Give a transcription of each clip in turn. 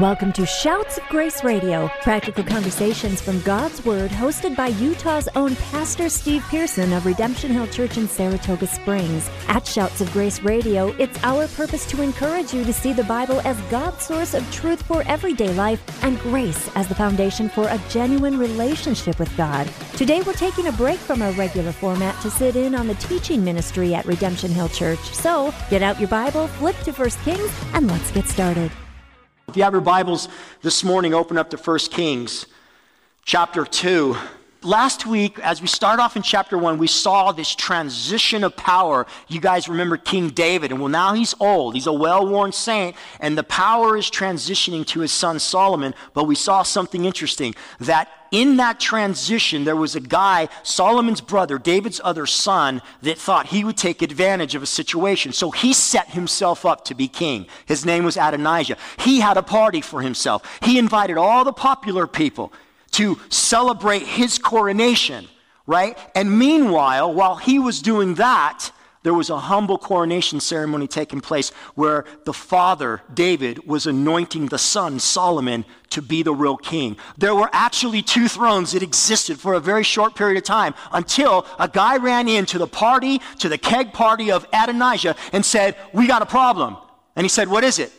Welcome to Shouts of Grace Radio, practical conversations from God's Word, hosted by Utah's own Pastor Steve Pearson of Redemption Hill Church in Saratoga Springs. At Shouts of Grace Radio, it's our purpose to encourage you to see the Bible as God's source of truth for everyday life and grace as the foundation for a genuine relationship with God. Today we're taking a break from our regular format to sit in on the teaching ministry at Redemption Hill Church. So get out your Bible, flip to 1 Kings, and let's get started. If you have your Bibles this morning, open up to 1 Kings chapter 2. Last week, as we start off in chapter 1, we saw this transition of power. You guys remember King David, and well, now he's old. He's a well-worn saint, and the power is transitioning to his son Solomon. But we saw something interesting, that in that transition, there was a guy, Solomon's brother, David's other son, that thought he would take advantage of a situation. So he set himself up to be king. His name was Adonijah. He had a party for himself. He invited all the popular people to celebrate his coronation, right? And meanwhile, while he was doing that, there was a humble coronation ceremony taking place where the father, David, was anointing the son, Solomon, to be the real king. There were actually two thrones that existed for a very short period of time until a guy ran into the party, to the keg party of Adonijah, and said, "We got a problem." And he said, "What is it?"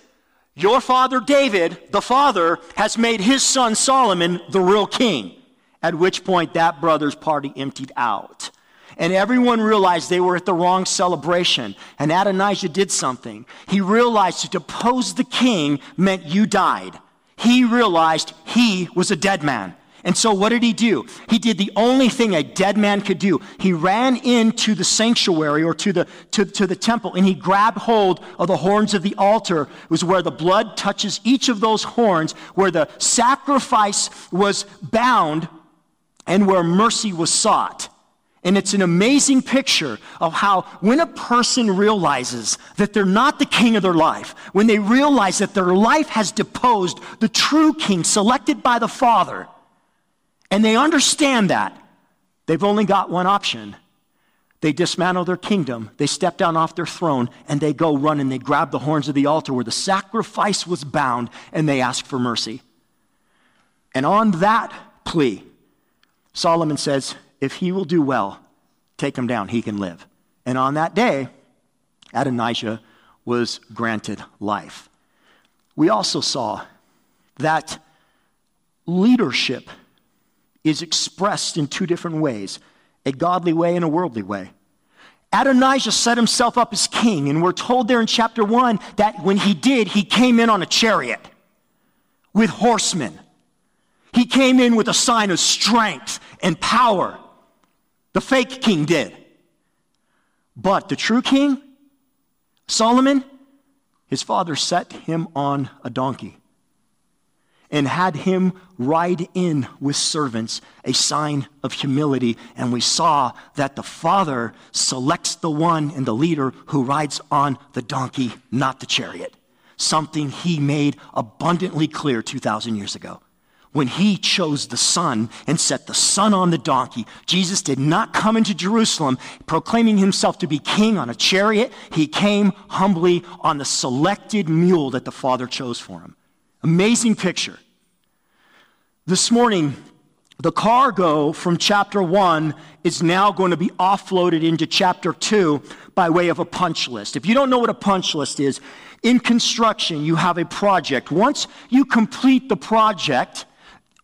"Your father David, the father, has made his son Solomon the real king." At which point that brother's party emptied out. And everyone realized they were at the wrong celebration. And Adonijah did something. He realized to depose the king meant you died. He realized he was a dead man. And so what did he do? He did the only thing a dead man could do. He ran into the sanctuary, or to the temple, and he grabbed hold of the horns of the altar. It was where the blood touches each of those horns, where the sacrifice was bound, and where mercy was sought. And it's an amazing picture of how when a person realizes that they're not the king of their life, when they realize that their life has deposed the true king selected by the Father, and they understand that they've only got one option. They dismantle their kingdom, they step down off their throne, and they go run and they grab the horns of the altar where the sacrifice was bound, and they ask for mercy. And on that plea, Solomon says, if he will do well, take him down, he can live. And on that day, Adonijah was granted life. We also saw that leadership is expressed in two different ways, a godly way and a worldly way. Adonijah set himself up as king, and we're told there in chapter 1 that when he did, he came in on a chariot with horsemen. He came in with a sign of strength and power. The fake king did. But the true king, Solomon, his father set him on a donkey and had him ride in with servants, a sign of humility. And we saw that the father selects the one and the leader who rides on the donkey, not the chariot. Something he made abundantly clear 2,000 years ago. When he chose the son and set the son on the donkey, Jesus did not come into Jerusalem proclaiming himself to be king on a chariot. He came humbly on the selected mule that the father chose for him. Amazing picture. This morning, the cargo from chapter 1 is now going to be offloaded into chapter 2 by way of a punch list. If you don't know what a punch list is, in construction, you have a project. Once you complete the project,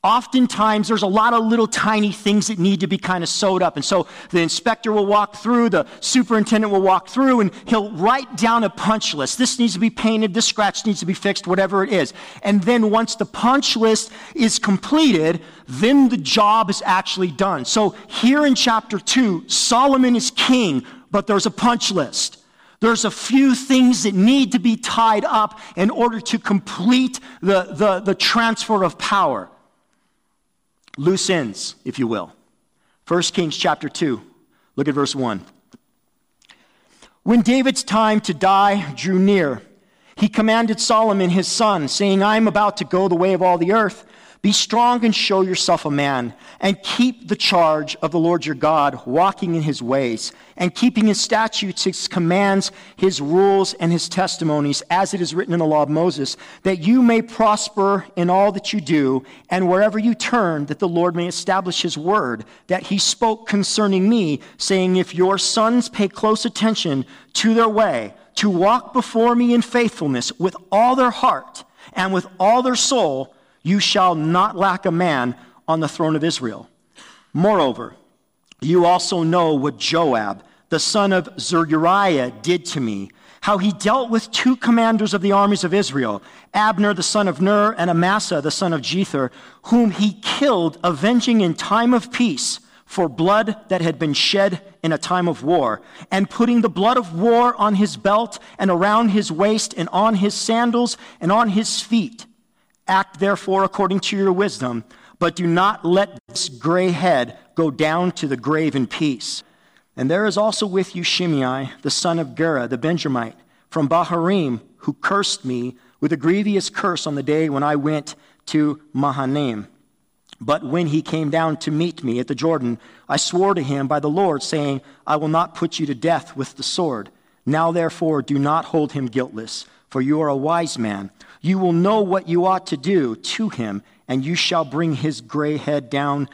oftentimes, there's a lot of little tiny things that need to be kind of sewed up. And so the inspector will walk through, the superintendent will walk through, and he'll write down a punch list. This needs to be painted, this scratch needs to be fixed, whatever it is. And then once the punch list is completed, then the job is actually done. So here in chapter 2, Solomon is king, but there's a punch list. There's a few things that need to be tied up in order to complete the transfer of power. Loose ends, if you will. 1 Kings chapter 2, look at verse 1. When David's time to die drew near, he commanded Solomon his son, saying, I am about to go the way of all the earth. Be strong and show yourself a man, and keep the charge of the Lord your God, walking in his ways, and keeping his statutes, his commands, his rules, and his testimonies, as it is written in the law of Moses, that you may prosper in all that you do, and wherever you turn, that the Lord may establish his word, that he spoke concerning me, saying, if your sons pay close attention to their way, to walk before me in faithfulness with all their heart and with all their soul, you shall not lack a man on the throne of Israel. Moreover, you also know what Joab, the son of Zeruiah, did to me, how he dealt with two commanders of the armies of Israel, Abner the son of Ner and Amasa the son of Jether, whom he killed, avenging in time of peace for blood that had been shed in a time of war, and putting the blood of war on his belt and around his waist and on his sandals and on his feet. Act therefore according to your wisdom, but do not let this gray head go down to the grave in peace. And there is also with you Shimei, the son of Gera, the Benjamite, from Baharim, who cursed me with a grievous curse on the day when I went to Mahanaim. But when he came down to meet me at the Jordan, I swore to him by the Lord, saying, I will not put you to death with the sword. Now therefore do not hold him guiltless, for you are a wise man. You will know what you ought to do to him, and you shall bring his gray head down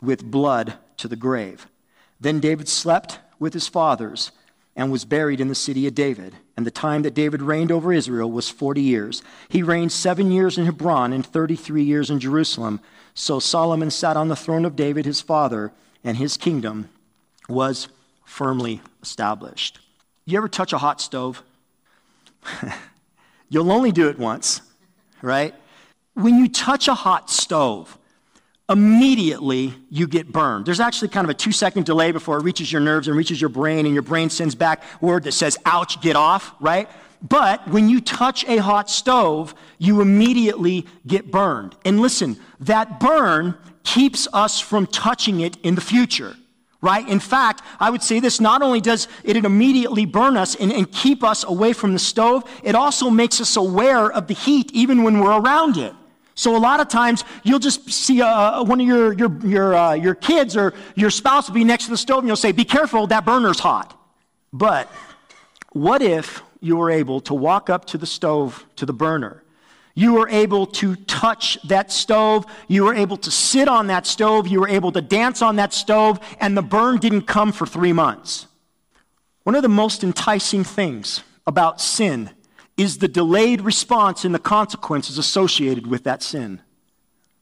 with blood to the grave. Then David slept with his fathers and was buried in the city of David. And the time that David reigned over Israel was 40 years. He reigned 7 years in Hebron and 33 years in Jerusalem. So Solomon sat on the throne of David, his father, and his kingdom was firmly established. You ever touch a hot stove? You'll only do it once, right? When you touch a hot stove, immediately you get burned. There's actually kind of a 2-second delay before it reaches your nerves and reaches your brain, and your brain sends back word that says, ouch, get off, right? But when you touch a hot stove, you immediately get burned. And listen, that burn keeps us from touching it in the future. Right? In fact, I would say this, not only does it immediately burn us and keep us away from the stove, it also makes us aware of the heat even when we're around it. So a lot of times you'll just see one of your kids or your spouse will be next to the stove and you'll say, be careful, that burner's hot. But what if you were able to walk up to the stove, to the burner? You were able to touch that stove. You were able to sit on that stove. You were able to dance on that stove, and the burn didn't come for 3 months. One of the most enticing things about sin is the delayed response and the consequences associated with that sin.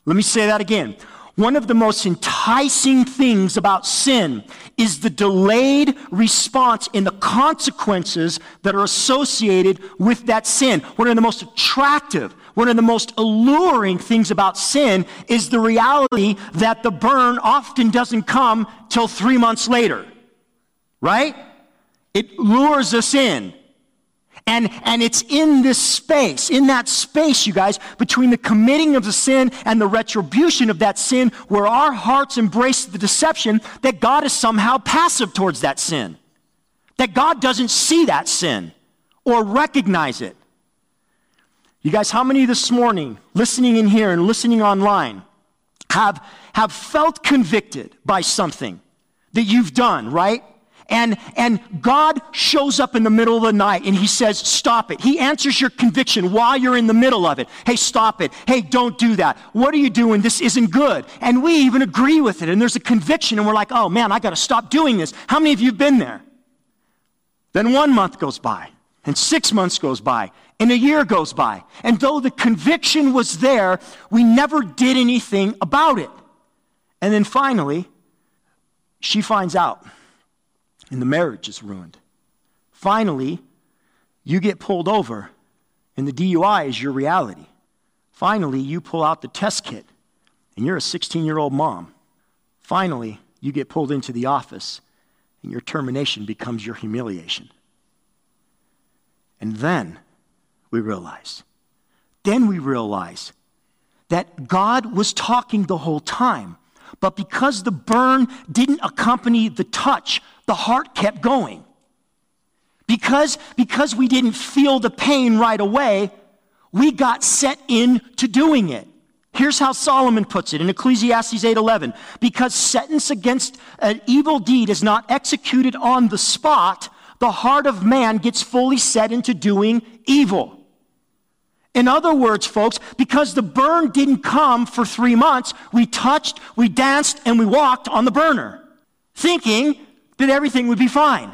Let me say that again. One of the most enticing things about sin is the delayed response and the consequences that are associated with that sin. One of the most attractive, one of the most alluring things about sin is the reality that the burn often doesn't come till 3 months later, right? It lures us in. And it's in this space, in that space, you guys, between the committing of the sin and the retribution of that sin, where our hearts embrace the deception that God is somehow passive towards that sin, that God doesn't see that sin or recognize it. You guys, how many this morning, listening in here and listening online, have felt convicted by something that you've done, right? And God shows up in the middle of the night and he says, stop it. He answers your conviction while you're in the middle of it. Hey, stop it. Hey, don't do that. What are you doing? This isn't good. And we even agree with it. And there's a conviction and we're like, oh man, I got to stop doing this. How many of you have been there? Then 1 month goes by and 6 months goes by and a year goes by. And though the conviction was there, we never did anything about it. And then finally, she finds out. And the marriage is ruined. Finally, you get pulled over, and the DUI is your reality. Finally, you pull out the test kit, and you're a 16-year-old mom. Finally, you get pulled into the office, and your termination becomes your humiliation. And then we realize that God was talking the whole time. But because the burn didn't accompany the touch, the heart kept going. Because we didn't feel the pain right away, we got set into doing it. Here's how Solomon puts it in Ecclesiastes 8:11. Because sentence against an evil deed is not executed on the spot, the heart of man gets fully set into doing evil. In other words, folks, because the burn didn't come for 3 months, we touched, we danced, and we walked on the burner, thinking that everything would be fine.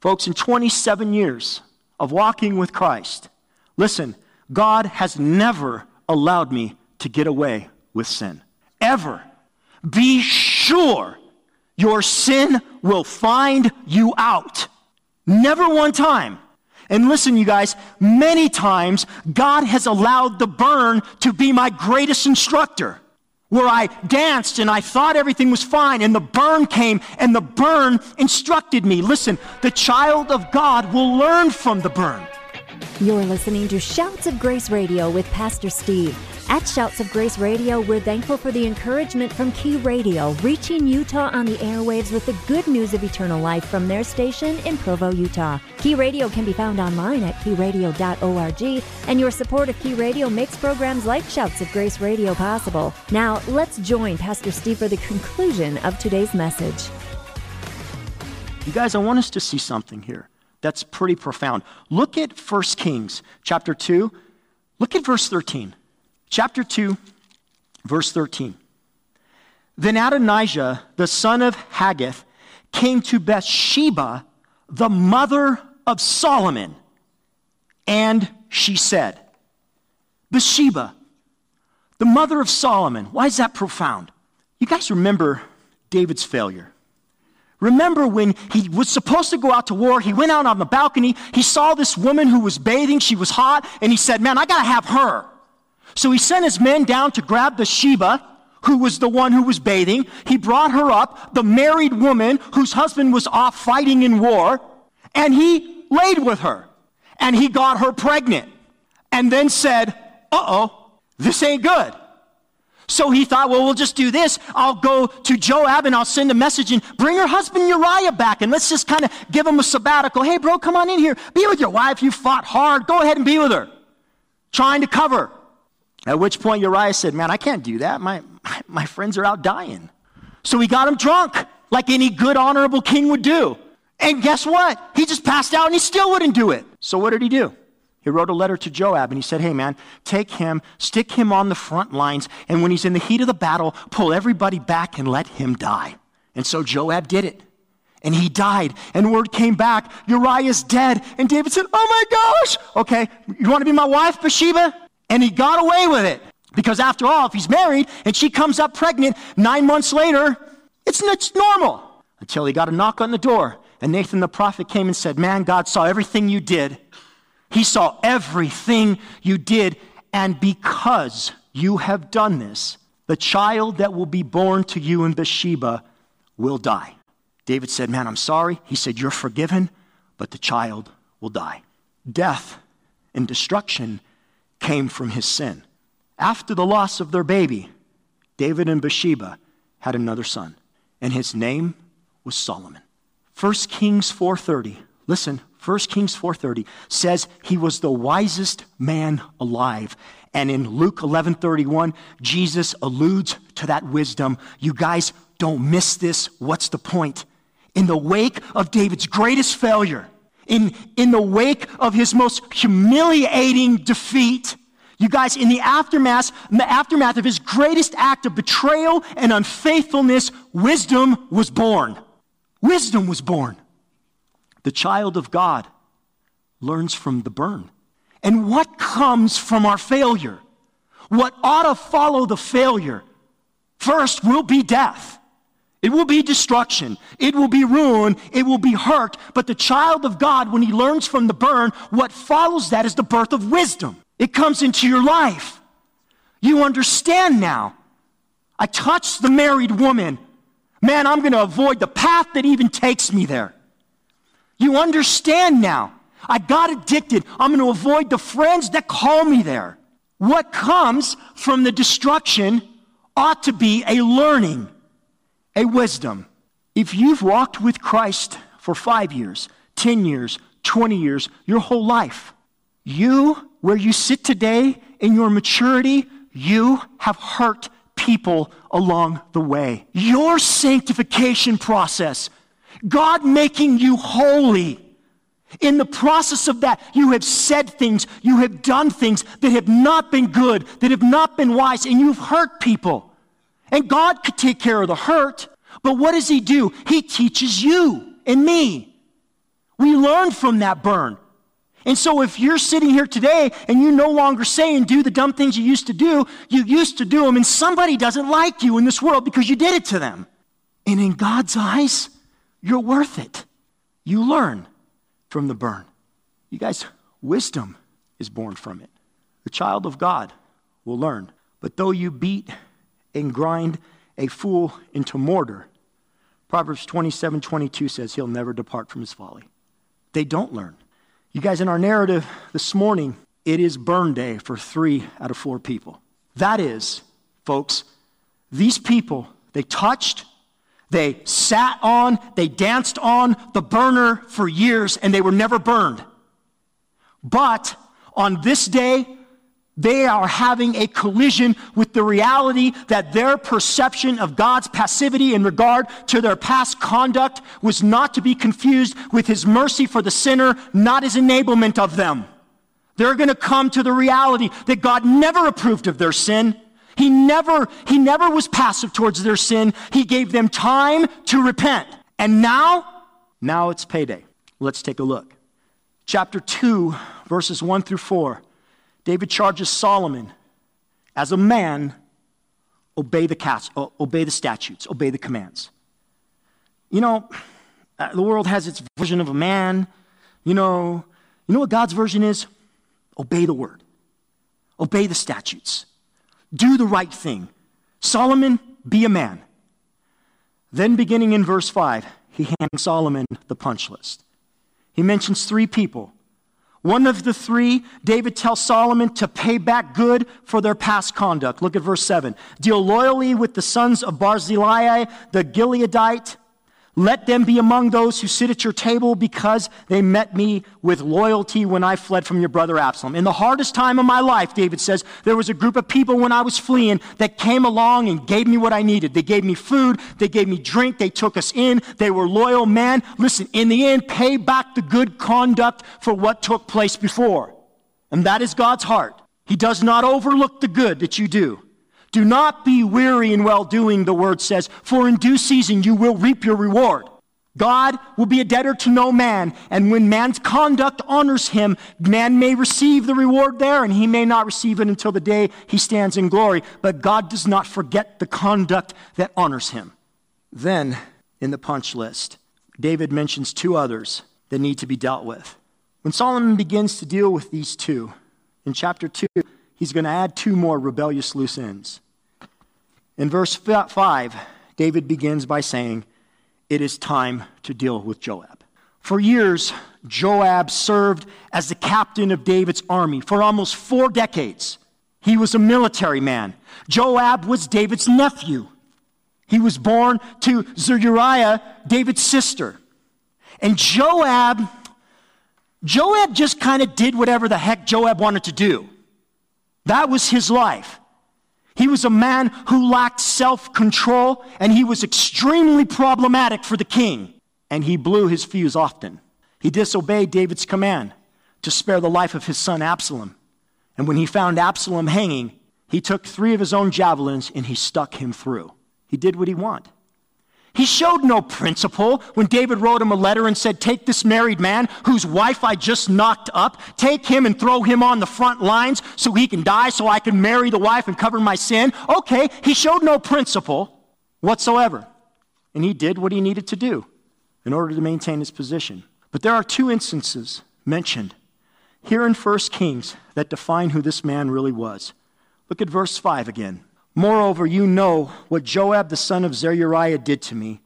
Folks, in 27 years of walking with Christ, listen, God has never allowed me to get away with sin. Ever. Be sure your sin will find you out. Never one time. And listen, you guys, many times God has allowed the burn to be my greatest instructor, where I danced and I thought everything was fine, and the burn came and the burn instructed me. Listen, the child of God will learn from the burn. You're listening to Shouts of Grace Radio with Pastor Steve. At Shouts of Grace Radio, we're thankful for the encouragement from Key Radio, reaching Utah on the airwaves with the good news of eternal life from their station in Provo, Utah. Key Radio can be found online at keyradio.org, and your support of Key Radio makes programs like Shouts of Grace Radio possible. Now, let's join Pastor Steve for the conclusion of today's message. You guys, I want us to see something here that's pretty profound. Look at 1 Kings chapter 2. Look at verse 13. Chapter 2, verse 13. Then Adonijah, the son of Haggith, came to Bathsheba, the mother of Solomon, and she said, Bathsheba, the mother of Solomon. Why is that profound? You guys remember David's failure. Remember when he was supposed to go out to war, he went out on the balcony, he saw this woman who was bathing, she was hot, and he said, man, I gotta have her. So he sent his men down to grab Bathsheba, who was the one who was bathing. He brought her up, the married woman whose husband was off fighting in war, and he laid with her, and he got her pregnant, and then said, uh-oh, this ain't good. So he thought, well, we'll just do this. I'll go to Joab and I'll send a message and bring her husband Uriah back, and let's just kind of give him a sabbatical. Hey, bro, come on in here. Be with your wife. You fought hard. Go ahead and be with her. Trying to cover. At which point Uriah said, man, I can't do that. My friends are out dying. So he got him drunk like any good honorable king would do. And guess what? He just passed out and he still wouldn't do it. So what did he do? He wrote a letter to Joab and he said, hey man, take him, stick him on the front lines, and when he's in the heat of the battle, pull everybody back and let him die. And so Joab did it. And he died. And word came back, Uriah's dead. And David said, oh my gosh, okay, you want to be my wife, Bathsheba? And he got away with it. Because after all, if he's married and she comes up pregnant 9 months later, it's normal. Until he got a knock on the door. And Nathan the prophet came and said, man, God saw everything you did. He saw everything you did. And because you have done this, the child that will be born to you in Bathsheba will die. David said, man, I'm sorry. He said, you're forgiven, but the child will die. Death and destruction came from his sin. After the loss of their baby, David and Bathsheba had another son, and his name was Solomon. 1 Kings 4:30, listen, 1 Kings 4:30 says he was the wisest man alive. And in Luke 11:31, Jesus alludes to that wisdom. You guys, don't miss this. What's the point? In the wake of David's greatest failure, in the wake of his most humiliating defeat, you guys, in the aftermath of his greatest act of betrayal and unfaithfulness, wisdom was born. Wisdom was born. The child of God learns from the burn. And what comes from our failure? What ought to follow the failure first will be death. It will be destruction. It will be ruin. It will be hurt. But the child of God, when he learns from the burn, what follows that is the birth of wisdom. It comes into your life. You understand now. I touched the married woman. Man, I'm going to avoid the path that even takes me there. You understand now. I got addicted. I'm going to avoid the friends that call me there. What comes from the destruction ought to be a learning. A wisdom. If you've walked with Christ for 5 years, 10 years, 20 years, your whole life, where you sit today in your maturity, You have hurt people along the way. Your sanctification process, God making you holy, in the process of that, you have said things, you have done things that have not been good, that have not been wise, and you've hurt people. And God could take care of the hurt, but what does He do? He teaches you and me. We learn from that burn. And so if you're sitting here today and you no longer say and do the dumb things you used to do them, and somebody doesn't like you in this world because you did it to them. And in God's eyes, you're worth it. You learn from the burn. You guys, wisdom is born from it. The child of God will learn. But though you beat and grind a fool into mortar, Proverbs 27:22 says he'll never depart from his folly. They don't learn. You guys, in our narrative this morning, it is burn day for 3 out of 4 people. That is, folks, these people, they touched, they sat on, they danced on the burner for years, and they were never burned. But on this day, they are having a collision with the reality that their perception of God's passivity in regard to their past conduct was not to be confused with His mercy for the sinner, not His enablement of them. They're going to come to the reality that God never approved of their sin. He never was passive towards their sin. He gave them time to repent. And now it's payday. Let's take a look. Chapter 2, verses 1 through 4. David charges Solomon, as a man, obey the statutes, obey the commands. You know, the world has its version of a man. You know what God's version is? Obey the word. Obey the statutes. Do the right thing. Solomon, be a man. Then beginning in verse 5, he hands Solomon the punch list. He mentions 3 people. One of the 3, David tells Solomon to pay back good for their past conduct. Look at verse 7. Deal loyally with the sons of Barzillai, the Gileadite. Let them be among those who sit at your table because they met me with loyalty when I fled from your brother Absalom. In the hardest time of my life, David says, there was a group of people when I was fleeing that came along and gave me what I needed. They gave me food. They gave me drink. They took us in. They were loyal men. Listen, in the end, pay back the good conduct for what took place before. And that is God's heart. He does not overlook the good that you do. Do not be weary in well-doing, the word says, for in due season you will reap your reward. God will be a debtor to no man, and when man's conduct honors him, man may receive the reward there, and he may not receive it until the day he stands in glory. But God does not forget the conduct that honors him. Then, in the punch list, David mentions 2 others that need to be dealt with. When Solomon begins to deal with these 2, in chapter 2, he's going to add 2 more rebellious loose ends. In verse 5, David begins by saying, it is time to deal with Joab. For years, Joab served as the captain of David's army. For almost 4 decades, he was a military man. Joab was David's nephew. He was born to Zeruiah, David's sister. And Joab just kind of did whatever the heck Joab wanted to do. That was his life. He was a man who lacked self-control, and he was extremely problematic for the king. And he blew his fuse often. He disobeyed David's command to spare the life of his son Absalom. And when he found Absalom hanging, he took 3 of his own javelins and he stuck him through. He did what he wanted. He showed no principle when David wrote him a letter and said, take this married man whose wife I just knocked up, take him and throw him on the front lines so he can die, so I can marry the wife and cover my sin. Okay, he showed no principle whatsoever. And he did what he needed to do in order to maintain his position. But there are 2 instances mentioned here in 1 Kings that define who this man really was. Look at verse 5 again. Moreover, you know what Joab the son of Zeruiah did to me,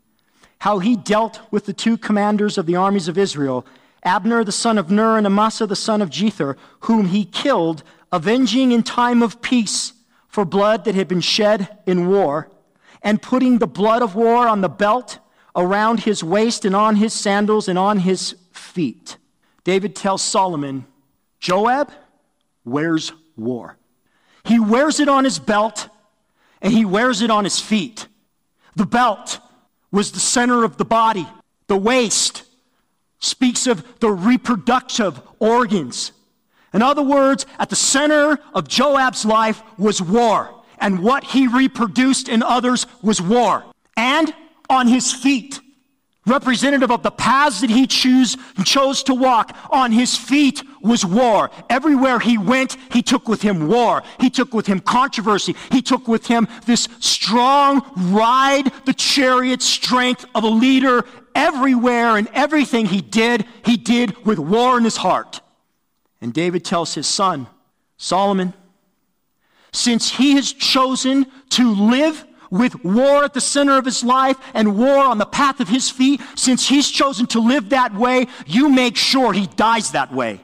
how he dealt with the 2 commanders of the armies of Israel, Abner the son of Ner and Amasa the son of Jether, whom he killed, avenging in time of peace for blood that had been shed in war, and putting the blood of war on the belt around his waist and on his sandals and on his feet. David tells Solomon, Joab wears war. He wears it on his belt, and he wears it on his feet. The belt was the center of the body. The waist speaks of the reproductive organs. In other words, at the center of Joab's life was war, and what he reproduced in others was war. And on his feet, representative of the paths that he chose to walk, on his feet was war. Everywhere he went, he took with him war. He took with him controversy. He took with him this strong ride the chariot strength of a leader. Everywhere and everything he did with war in his heart. And David tells his son, Solomon, since he has chosen to live with war at the center of his life and war on the path of his feet, since he's chosen to live that way, you make sure he dies that way.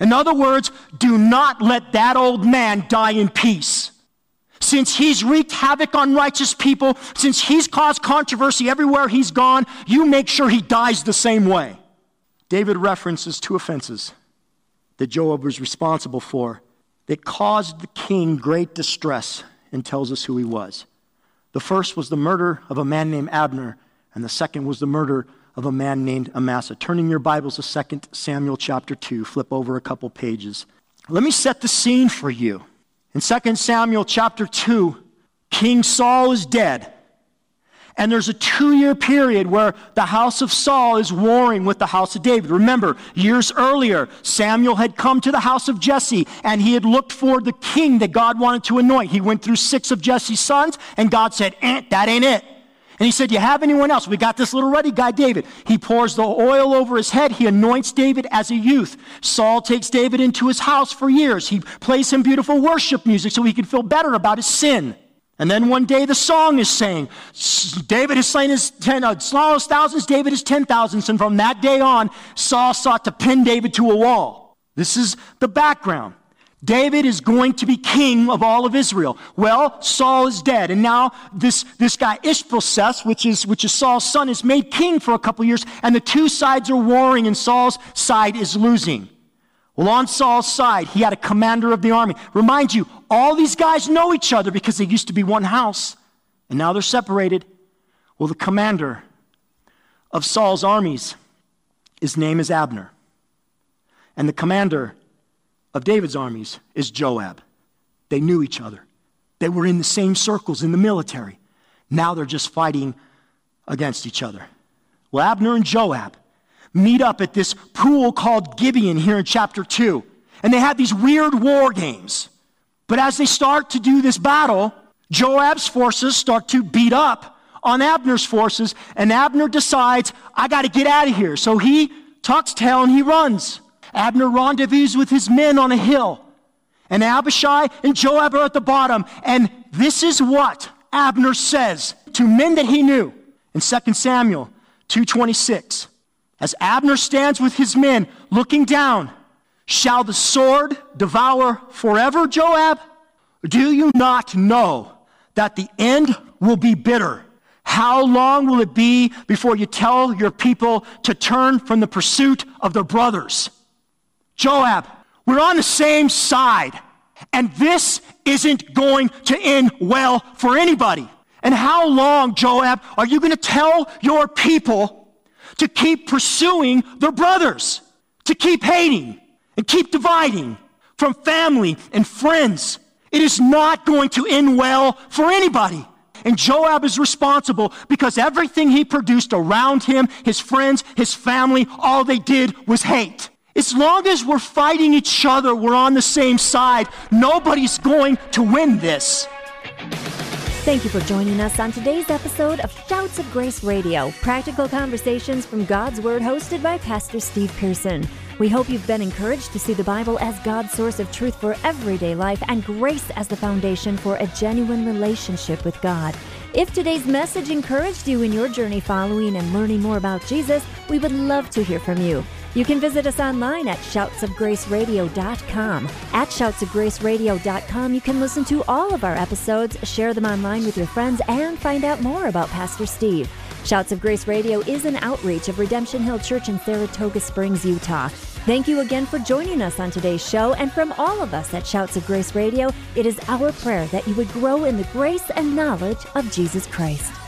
In other words, do not let that old man die in peace. Since he's wreaked havoc on righteous people, since he's caused controversy everywhere he's gone, you make sure he dies the same way. David references two offenses that Joab was responsible for that caused the king great distress and tells us who he was. The first was the murder of a man named Abner, and the second was the murder of a man named Amasa. Turning your Bibles to 2 Samuel chapter 2, flip over a couple pages. Let me set the scene for you. In 2 Samuel chapter 2, King Saul is dead. And there's a 2-year period where the house of Saul is warring with the house of David. Remember, years earlier, Samuel had come to the house of Jesse, and he had looked for the king that God wanted to anoint. He went through 6 of Jesse's sons, and God said, that ain't it. And he said, you have anyone else? We got this little ruddy guy, David. He pours the oil over his head. He anoints David as a youth. Saul takes David into his house for years. He plays him beautiful worship music so he can feel better about his sin. And then one day the song is saying, David has slain his thousands, David is 10,000. And from that day on, Saul sought to pin David to a wall. This is the background. David is going to be king of all of Israel. Well, Saul is dead. And now this guy Ishbosheth, which is Saul's son, is made king for a couple years. And the two sides are warring, and Saul's side is losing. Well, on Saul's side, he had a commander of the army. Remind you, all these guys know each other because they used to be one house. And now they're separated. Well, the commander of Saul's armies, his name is Abner. And the commander of David's armies is Joab. They knew each other. They were in the same circles in the military. Now they're just fighting against each other. Well, Abner and Joab meet up at this pool called Gibeon here in chapter 2. And they have these weird war games. But as they start to do this battle, Joab's forces start to beat up on Abner's forces. And Abner decides, I got to get out of here. So he tucks tail and he runs. Abner rendezvous with his men on a hill. And Abishai and Joab are at the bottom. And this is what Abner says to men that he knew in 2 Samuel 2:26. As Abner stands with his men looking down, shall the sword devour forever, Joab? Do you not know that the end will be bitter? How long will it be before you tell your people to turn from the pursuit of their brothers? Joab, we're on the same side, and this isn't going to end well for anybody. And how long, Joab, are you going to tell your people to keep pursuing their brothers, to keep hating and keep dividing from family and friends? It is not going to end well for anybody. And Joab is responsible because everything he produced around him, his friends, his family, all they did was hate. As long as we're fighting each other, we're on the same side. Nobody's going to win this. Thank you for joining us on today's episode of Shouts of Grace Radio, practical conversations from God's Word hosted by Pastor Steve Pearson. We hope you've been encouraged to see the Bible as God's source of truth for everyday life and grace as the foundation for a genuine relationship with God. If today's message encouraged you in your journey following and learning more about Jesus, we would love to hear from you. You can visit us online at shoutsofgraceradio.com. At shoutsofgraceradio.com, you can listen to all of our episodes, share them online with your friends, and find out more about Pastor Steve. Shouts of Grace Radio is an outreach of Redemption Hill Church in Saratoga Springs, Utah. Thank you again for joining us on today's show, and from all of us at Shouts of Grace Radio, it is our prayer that you would grow in the grace and knowledge of Jesus Christ.